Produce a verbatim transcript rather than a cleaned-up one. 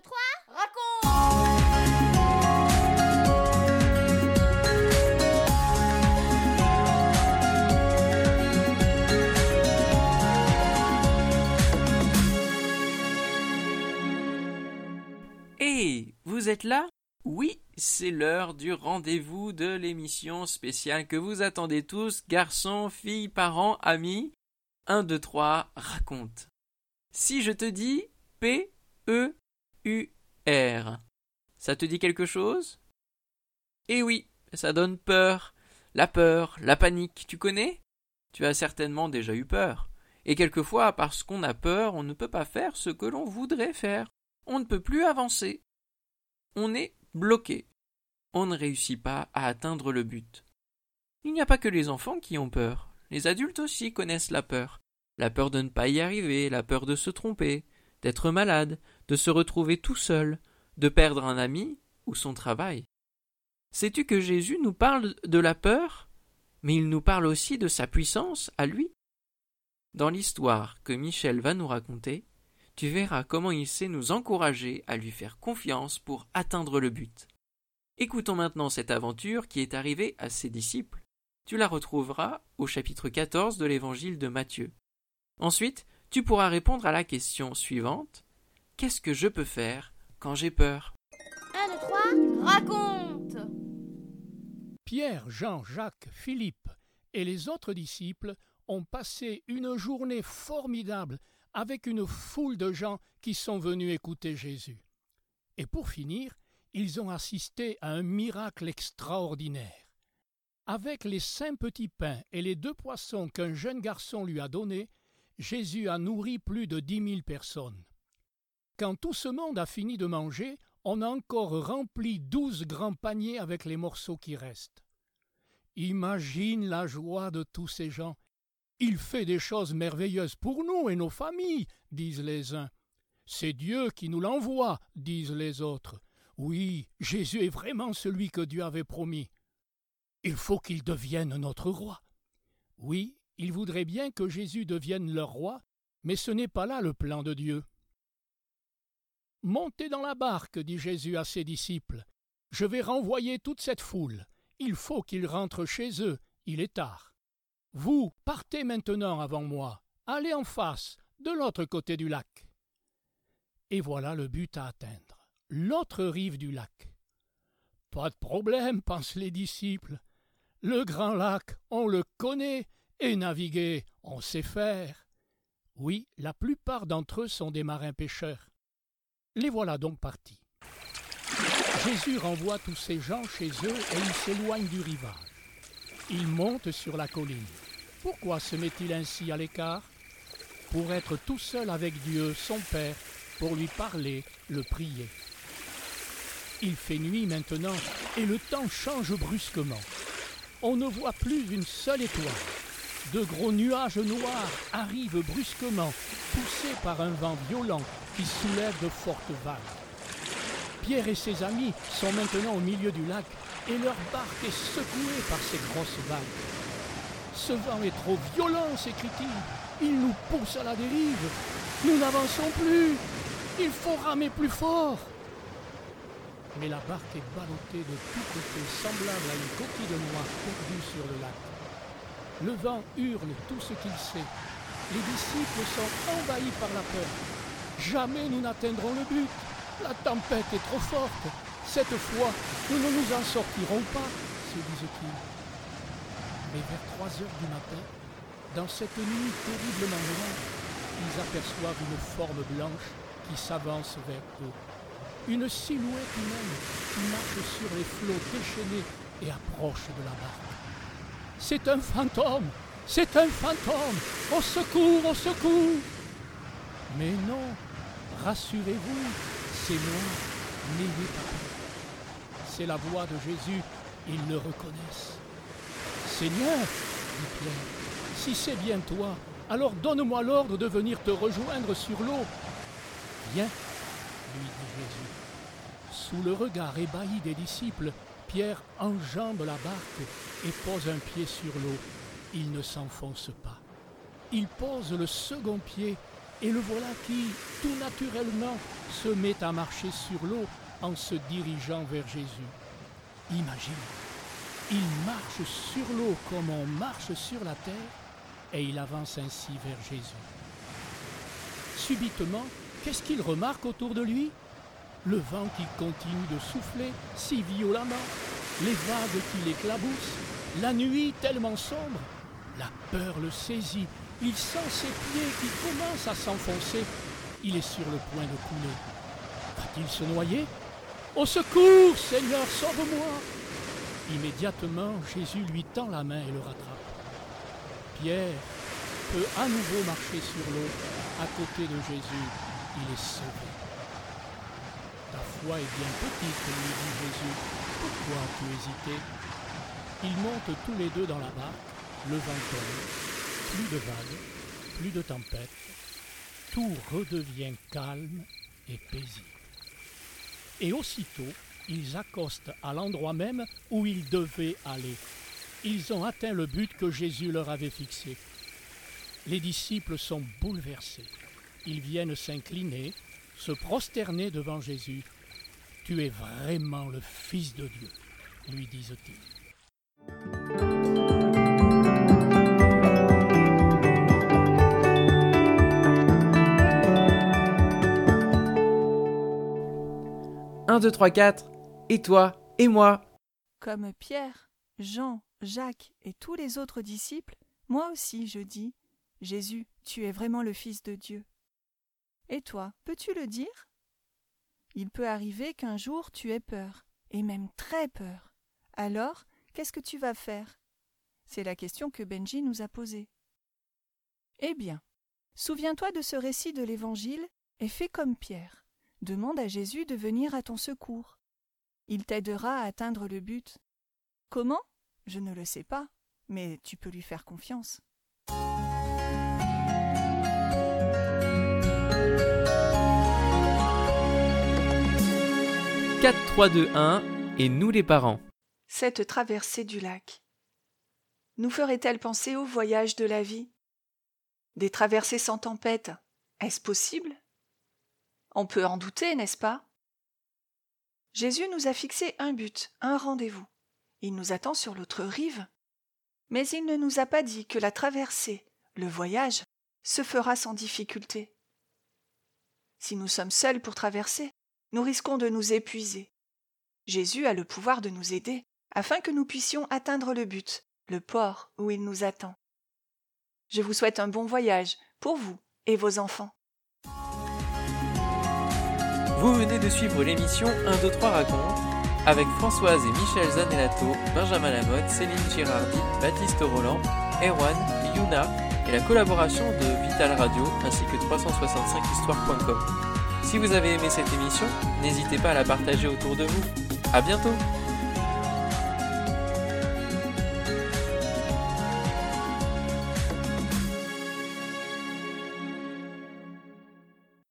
un, deux, trois, raconte! Hey, vous êtes là? Oui, c'est l'heure du rendez-vous de l'émission spéciale que vous attendez tous, garçons, filles, parents, amis. un, deux, trois, raconte. Si je te dis P E U R, ça te dit quelque chose? Eh oui, ça donne peur. La peur, la panique, tu connais? Tu as certainement déjà eu peur. Et quelquefois, parce qu'on a peur, on ne peut pas faire ce que l'on voudrait faire. On ne peut plus avancer. On est bloqué. On ne réussit pas à atteindre le but. Il n'y a pas que les enfants qui ont peur. Les adultes aussi connaissent la peur. La peur de ne pas y arriver, la peur de se tromper, d'être malade, de se retrouver tout seul, de perdre un ami ou son travail. Sais-tu que Jésus nous parle de la peur, mais il nous parle aussi de sa puissance à lui? Dans l'histoire que Michel va nous raconter, tu verras comment il sait nous encourager à lui faire confiance pour atteindre le but. Écoutons maintenant cette aventure qui est arrivée à ses disciples. Tu la retrouveras au chapitre quatorze de l'évangile de Matthieu. Ensuite, tu pourras répondre à la question suivante. Qu'est-ce que je peux faire quand j'ai peur? un, deux, trois, raconte! Pierre, Jean, Jacques, Philippe et les autres disciples ont passé une journée formidable avec une foule de gens qui sont venus écouter Jésus. Et pour finir, ils ont assisté à un miracle extraordinaire. Avec les cinq petits pains et les deux poissons qu'un jeune garçon lui a donnés, Jésus a nourri plus de dix mille personnes. Quand tout ce monde a fini de manger, on a encore rempli douze grands paniers avec les morceaux qui restent. Imagine la joie de tous ces gens. « Il fait des choses merveilleuses pour nous et nos familles, » disent les uns. « C'est Dieu qui nous l'envoie, » disent les autres. « Oui, Jésus est vraiment celui que Dieu avait promis. Il faut qu'il devienne notre roi. » Oui, ils voudraient bien que Jésus devienne leur roi, mais ce n'est pas là le plan de Dieu. « Montez dans la barque, » dit Jésus à ses disciples. « Je vais renvoyer toute cette foule. Il faut qu'ils rentrent chez eux. Il est tard. » « Vous, partez maintenant avant moi, allez en face, de l'autre côté du lac. » Et voilà le but à atteindre, l'autre rive du lac. « Pas de problème, pensent les disciples. Le grand lac, on le connaît, et naviguer, on sait faire. » Oui, la plupart d'entre eux sont des marins-pêcheurs. Les voilà donc partis. Jésus renvoie tous ces gens chez eux et ils s'éloignent du rivage. Il monte sur la colline. Pourquoi se met-il ainsi à l'écart? Pour être tout seul avec Dieu, son Père, pour lui parler, le prier. Il fait nuit maintenant et le temps change brusquement. On ne voit plus une seule étoile. De gros nuages noirs arrivent brusquement, poussés par un vent violent qui soulève de fortes vagues. Pierre et ses amis sont maintenant au milieu du lac et leur barque est secouée par ces grosses vagues. « Ce vent est trop violent !» s'écrie-t-il. « Il nous pousse à la dérive. Nous n'avançons plus. Il faut ramer plus fort. » Mais la barque est ballottée de tous côtés, semblable à une coquille de noix perdue sur le lac. Le vent hurle tout ce qu'il sait. Les disciples sont envahis par la peur. « Jamais nous n'atteindrons le but. La tempête est trop forte. Cette fois, nous ne nous en sortirons pas, se disent-ils. Mais vers trois heures du matin, dans cette nuit terriblement longue, ils aperçoivent une forme blanche qui s'avance vers eux. Une silhouette humaine qui marche sur les flots déchaînés et approche de la barque. « C'est un fantôme! C'est un fantôme! Au secours! Au secours !» Mais non, rassurez-vous, c'est moi, n'ayez pas peur. C'est la voix de Jésus, ils le reconnaissent. « Seigneur, dit Pierre, si c'est bien toi, alors donne-moi l'ordre de venir te rejoindre sur l'eau. »« Viens, lui dit Jésus. » Sous le regard ébahi des disciples, Pierre enjambe la barque et pose un pied sur l'eau. Il ne s'enfonce pas. Il pose le second pied Et le voilà qui, tout naturellement, se met à marcher sur l'eau en se dirigeant vers Jésus. Imagine, il marche sur l'eau comme on marche sur la terre et il avance ainsi vers Jésus. Subitement, qu'est-ce qu'il remarque autour de lui ? Le vent qui continue de souffler si violemment, les vagues qui l'éclaboussent, la nuit tellement sombre. La peur le saisit, il sent ses pieds qui commencent à s'enfoncer. Il est sur le point de couler. Va-t-il se noyer ? Au secours, Seigneur, sauve-moi ! Immédiatement, Jésus lui tend la main et le rattrape. Pierre peut à nouveau marcher sur l'eau. À côté de Jésus, il est sauvé. « Ta foi est bien petite, » lui dit Jésus. « Pourquoi as-tu hésité ?» Ils montent tous les deux dans la barque, le vent tombe, plus de vagues, plus de tempêtes. Tout redevient calme et paisible. Et aussitôt, ils accostent à l'endroit même où ils devaient aller. Ils ont atteint le but que Jésus leur avait fixé. Les disciples sont bouleversés. Ils viennent s'incliner, se prosterner devant Jésus. « Tu es vraiment le Fils de Dieu », lui disent-ils. un, deux, trois, quatre, et toi, et moi. Comme Pierre, Jean, Jacques et tous les autres disciples, moi aussi je dis, Jésus, tu es vraiment le Fils de Dieu. Et toi, peux-tu le dire ? Il peut arriver qu'un jour tu aies peur, et même très peur. Alors, qu'est-ce que tu vas faire ? C'est la question que Benji nous a posée. Eh bien, souviens-toi de ce récit de l'Évangile et fais comme Pierre. Demande à Jésus de venir à ton secours. Il t'aidera à atteindre le but. Comment ? Je ne le sais pas, mais tu peux lui faire confiance. quatre, trois, deux, un, et nous les parents. Cette traversée du lac nous ferait-elle penser au voyage de la vie ? Des traversées sans tempête, est-ce possible ? On peut en douter, n'est-ce pas ? Jésus nous a fixé un but, un rendez-vous. Il nous attend sur l'autre rive. Mais il ne nous a pas dit que la traversée, le voyage, se fera sans difficulté. Si nous sommes seuls pour traverser, nous risquons de nous épuiser. Jésus a le pouvoir de nous aider afin que nous puissions atteindre le but, le port où il nous attend. Je vous souhaite un bon voyage pour vous et vos enfants. Vous venez de suivre l'émission un, deux, trois Raconte avec Françoise et Michel Zanelato, Benjamin Lamotte, Céline Girardi, Baptiste Roland, Erwan, Yuna et la collaboration de Vital Radio ainsi que trois cent soixante-cinq histoires point com. Si vous avez aimé cette émission, n'hésitez pas à la partager autour de vous. À bientôt!